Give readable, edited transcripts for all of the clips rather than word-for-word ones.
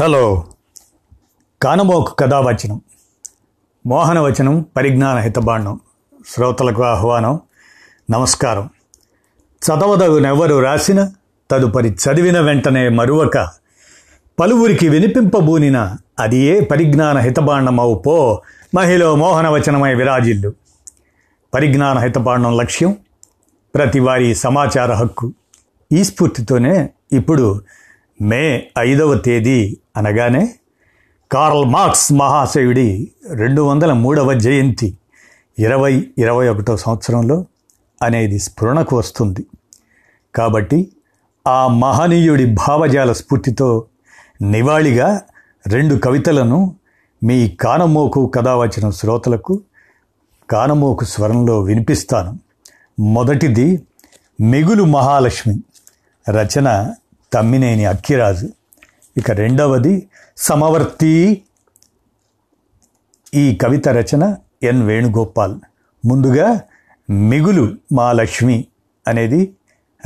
Hello. కానమోకు కథావచనం, మోహనవచనం, పరిజ్ఞాన హితబాండం శ్రోతలకు ఆహ్వానం. నమస్కారం. చదవదగునెవ్వరు రాసిన, తదుపరి చదివిన వెంటనే మరువక పలువురికి వినిపింపబూనిన అది ఏ పరిజ్ఞాన హితబాండమవు పో మహిళ మోహనవచనమై విరాజిల్లు. పరిజ్ఞాన హితబాండం లక్ష్యం ప్రతివారీ సమాచార హక్కు. ఈ స్ఫూర్తితోనే ఇప్పుడు మే 5వ తేదీ అనగానే కార్ల్ మార్క్స్ మహాశయుడి 203వ జయంతి 2021 సంవత్సరంలో అనేది స్ఫురణకు వస్తుంది. కాబట్టి ఆ మహనీయుడి భావజాల స్ఫూర్తితో నివాళిగా 2 కవితలను మీ కానమోకు కథావచనం శ్రోతలకు కానమోకు స్వరంలో వినిపిస్తాను. మొదటిది మిగులు మహాలక్ష్మి, రచన తమ్మినేని అక్కిరాజు. ఇక రెండవది సమవర్తి, ఈ కవిత రచన ఎన్. వేణుగోపాల్. ముందుగా మిగులు మహాలక్ష్మి అనేది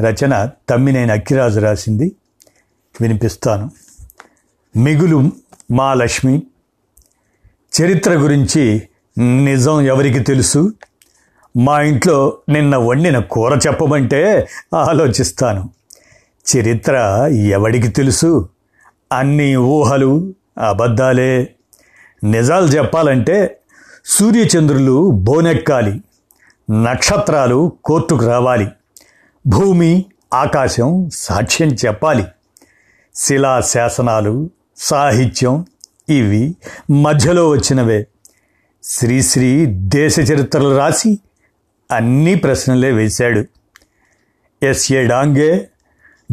రచన తమ్మినేని అక్కిరాజు రాసింది వినిపిస్తాను. మిగులు మహాలక్ష్మి. చరిత్ర గురించి నిజం ఎవరికి తెలుసు? మా ఇంట్లో నిన్న వండిన కూర చెప్పమంటే ఆలోచిస్తాను. చరిత్ర ఎవడికి తెలుసు? అన్ని ఊహలు, అబద్ధాలే. నిజాలు చెప్పాలంటే సూర్యచంద్రులు బోనెక్కాలి, నక్షత్రాలు కోర్టుకు రావాలి, భూమి ఆకాశం సాక్ష్యం చెప్పాలి. శిలా శాసనాలు, సాహిత్యం ఇవి మధ్యలో వచ్చినవే. శ్రీశ్రీ దేశ చరిత్రలు రాసి అన్ని ప్రశ్నలే వేశాడు. ఎస్ఏ డాంగే,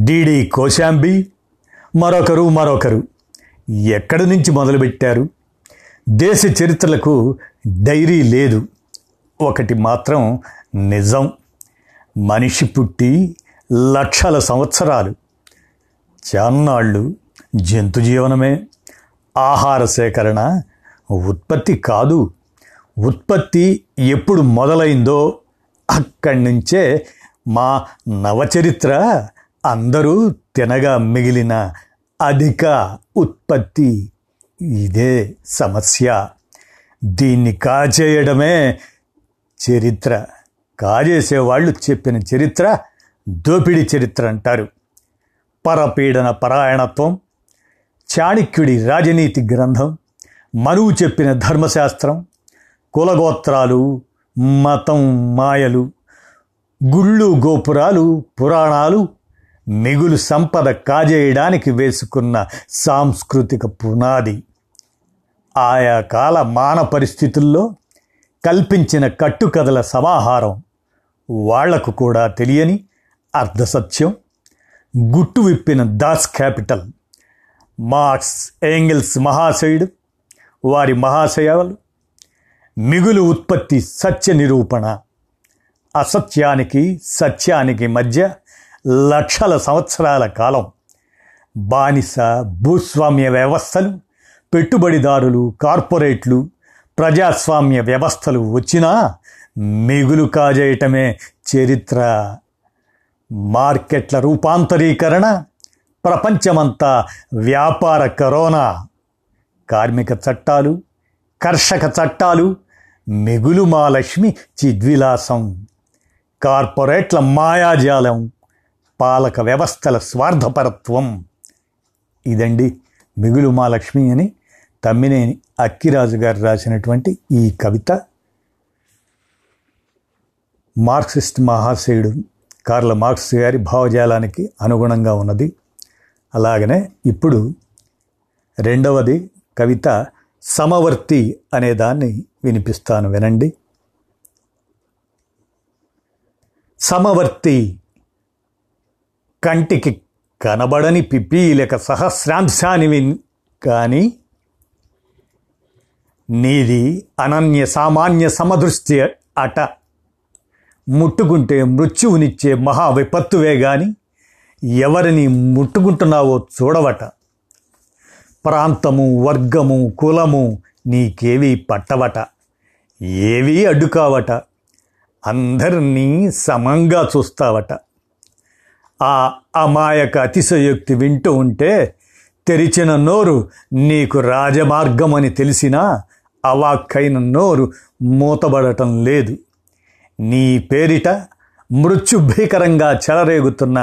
డిడి కోశాంబి, మరొకరు ఎక్కడి నుంచి మొదలుపెట్టారు? దేశ చరిత్రలకు డైరీ లేదు. ఒకటి మాత్రం నిజం, మనిషి పుట్టి 1,00,000 సంవత్సరాలు. చాన్నాళ్ళు జంతు జీవనమే. ఆహార సేకరణ ఉత్పత్తి కాదు. ఉత్పత్తి ఎప్పుడు మొదలైందో అక్కడి నుంచే మా నవచరిత్ర అందరూ తినగా మిగిలిన అధిక ఉత్పత్తి. ఇదే సమస్య. దీన్ని కాజేయడమే చరిత్ర. కాజేసేవాళ్ళు చెప్పిన చరిత్ర దోపిడీ చరిత్ర అంటారు. పరపీడన పరాయణత్వం, చాణక్యుడి రాజనీతి గ్రంథం, మనువు చెప్పిన ధర్మశాస్త్రం, కులగోత్రాలు, మతం, మాయలు, గుళ్ళు గోపురాలు, పురాణాలు మిగులు సంపద కాజేయడానికి వేసుకున్న సాంస్కృతిక పునాది. ఆయా కాల మాన పరిస్థితుల్లో కల్పించిన కట్టుకథల సమాహారం. వాళ్లకు కూడా తెలియని అర్ధసత్యం గుట్టు విప్పిన దాస్ క్యాపిటల్. మార్క్స్, ఏంగిల్స్ మహాశయుడు వారి మహాశయాలు. మిగులు ఉత్పత్తి సత్య నిరూపణ. అసత్యానికి సత్యానికి మధ్య 1,00,000 సంవత్సరాల కాలం. బానిస భూస్వామ్య వ్యవస్థలు, పెట్టుబడిదారులు, కార్పొరేట్లు, ప్రజాస్వామ్య వ్యవస్థలు వచ్చినా మిగులు కాజేయటమే చరిత్ర. మార్కెట్ల రూపాంతరీకరణ, ప్రపంచమంతా వ్యాపార కరోనా, కార్మిక చట్టాలు, కర్షక చట్టాలు మిగులు మహాలక్ష్మి చిద్విలాసం. కార్పొరేట్ల మాయాజాలం, పాలక వ్యవస్థల స్వార్థపరత్వం. ఇదండి మిగులు మహాలక్ష్మి అని తమ్మినేని అక్కిరాజు గారు రాసినటువంటి ఈ కవిత. మార్క్సిస్ట్ మహాశయుడు కార్ల్ మార్క్స్ గారి భావజాలానికి అనుగుణంగా ఉన్నది. అలాగనే ఇప్పుడు రెండవది కవిత సమవర్తి అనేదాన్ని వినిపిస్తాను, వినండి. సమవర్తి. కంటికి కనబడని పిపీలిక సహస్రాంశానివి కానీ నీది అనన్య సామాన్య సమదృష్టి అట. ముట్టుకుంటే మృత్యువునిచ్చే మహావిపత్తువే గాని ఎవరిని ముట్టుకుంటున్నావో చూడవట. ప్రాంతము, వర్గము, కులము నీకేవి పట్టవట, ఏవీ అడ్డుకావట. అందరినీ సమంగా చూస్తావట. ఆ అమాయక అతిశయోక్తి వింటూ ఉంటే తెరిచిన నోరు నీకు రాజమార్గమని తెలిసినా అవాక్కైన నోరు మూతబడటం లేదు. నీ పేరిట మృత్యుభీకరంగా చెలరేగుతున్న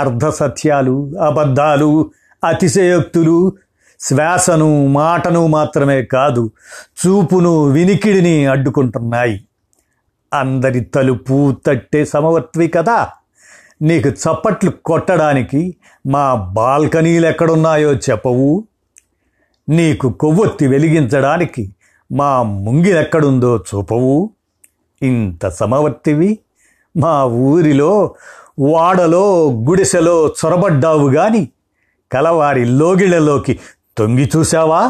అర్ధసత్యాలు, అబద్ధాలు, అతిశయోక్తులు శ్వాసను మాటను మాత్రమే కాదు చూపును వినికిడిని అడ్డుకుంటున్నాయి. అందరి తలుపు తట్టే సమవర్తి కదా, నీకు చప్పట్లు కొట్టడానికి మా బాల్కనీలు ఎక్కడున్నాయో చెప్పవు, నీకు కొవ్వొత్తి వెలిగించడానికి మా ముంగిలెక్కడుందో చూపవు. ఇంత సమవర్తివి మా ఊరిలో వాడలో గుడిసెలో చొరబడ్డావు గాని కలవారి లోగిళ్లలోకి తొంగి చూశావా?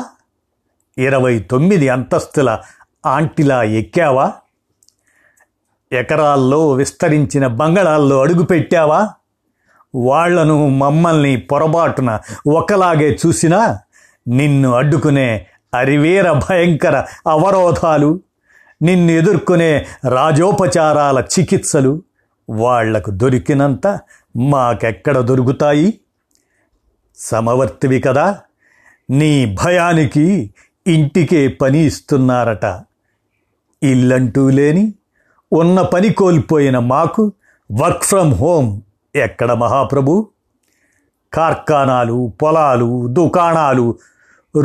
29 అంతస్తుల ఆంటిలా ఎక్కావా? ఎకరాల్లో విస్తరించిన బంగళాల్లో అడుగుపెట్టావా? వాళ్లను మమ్మల్ని పొరబాటున ఒకలాగే చూసినా నిన్ను అడ్డుకునే అరివేర భయంకర అవరోధాలు, నిన్ను ఎదుర్కొనే రాజోపచారాల చికిత్సలు వాళ్లకు దొరికినంత మాకెక్కడ దొరుకుతాయి? సమవర్తివి కదా, నీ భయానికి ఇంటికే పని ఇస్తున్నారట. ఇల్లంటూ లేని, ఉన్న పని కోల్పోయిన మాకు వర్క్ ఫ్రమ్ హోమ్ ఎక్కడ మహాప్రభు? కార్ఖానాలు, పొలాలు, దుకాణాలు,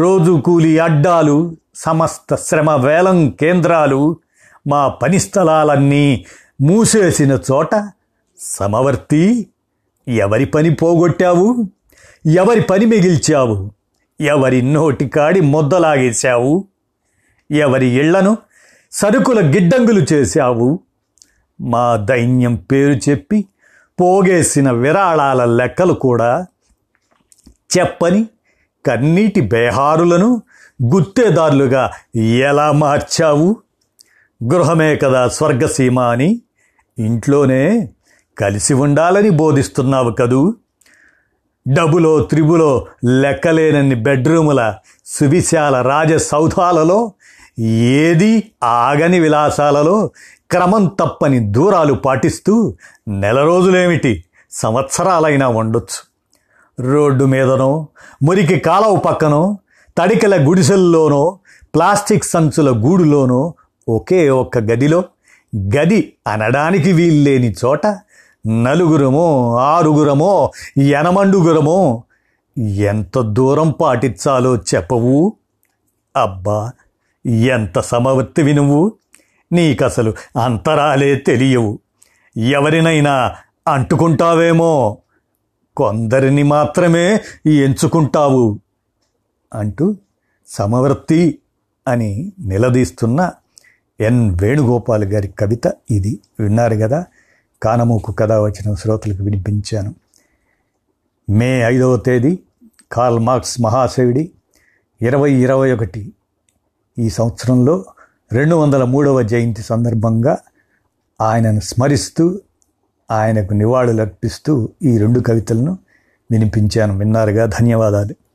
రోజు కూలీ అడ్డాలు, సమస్త శ్రమ వేలం కేంద్రాలు, మా పని స్థలాలన్నీ మూసేసిన చోట సమవర్తి ఎవరి పని పోగొట్టావు? ఎవరి పని మిగిల్చావు? ఎవరి నోటికాడి ముద్దలాగేశావు? ఎవరి ఇళ్లను సరుకుల గిడ్డంగులు చేశావు? మా దైన్యం పేరు చెప్పి పోగేసిన విరాళాల లెక్కలు కూడా చెప్పని కన్నీటి బేహారులను గుత్తేదారులుగా ఎలా మార్చావు? గృహమే కదా స్వర్గసీమ అని ఇంట్లోనే కలిసి ఉండాలని బోధిస్తున్నావు కదూ. డబులో త్రిబులో లెక్కలేనన్ని బెడ్రూముల సువిశాల రాజసౌధాలలో, ఏది ఆగని విలాసాలలో క్రమం తప్పని దూరాలు పాటిస్తూ నెల రోజులేమిటి సంవత్సరాలైనా ఉండొచ్చు. రోడ్డు మీదనో, మురికి కాలవ పక్కనో, తడికల గుడిసెల్లోనో, ప్లాస్టిక్ సంచుల గూడులోనో, ఒకే ఒక్క గదిలో, గది అనడానికి వీల్లేని చోట నలుగురమో, 6 8 ఎంత దూరం పాటించాలో చెప్పవు. అబ్బా, ఎంత సమవర్తివి నువ్వు! నీకసలు అంతరాలే తెలియవు. ఎవరినైనా అంటుకుంటావేమో, కొందరిని మాత్రమే ఎంచుకుంటావు అంటూ సమవర్తి అని నిలదీస్తున్న ఎన్. వేణుగోపాల్ గారి కవిత ఇది. విన్నారు కదా, కానమూకు కథ వచ్చిన శ్రోతలకు వినిపించాను. మే 5వ తేదీ కార్ల్ మార్క్స్ మహాశయుడి 2021 ఈ సంవత్సరంలో 203వ జయంతి సందర్భంగా ఆయనను స్మరిస్తూ ఆయనకు నివాళులర్పిస్తూ ఈ 2 కవితలను వినిపించాను. విన్నారుగా, ధన్యవాదాలు.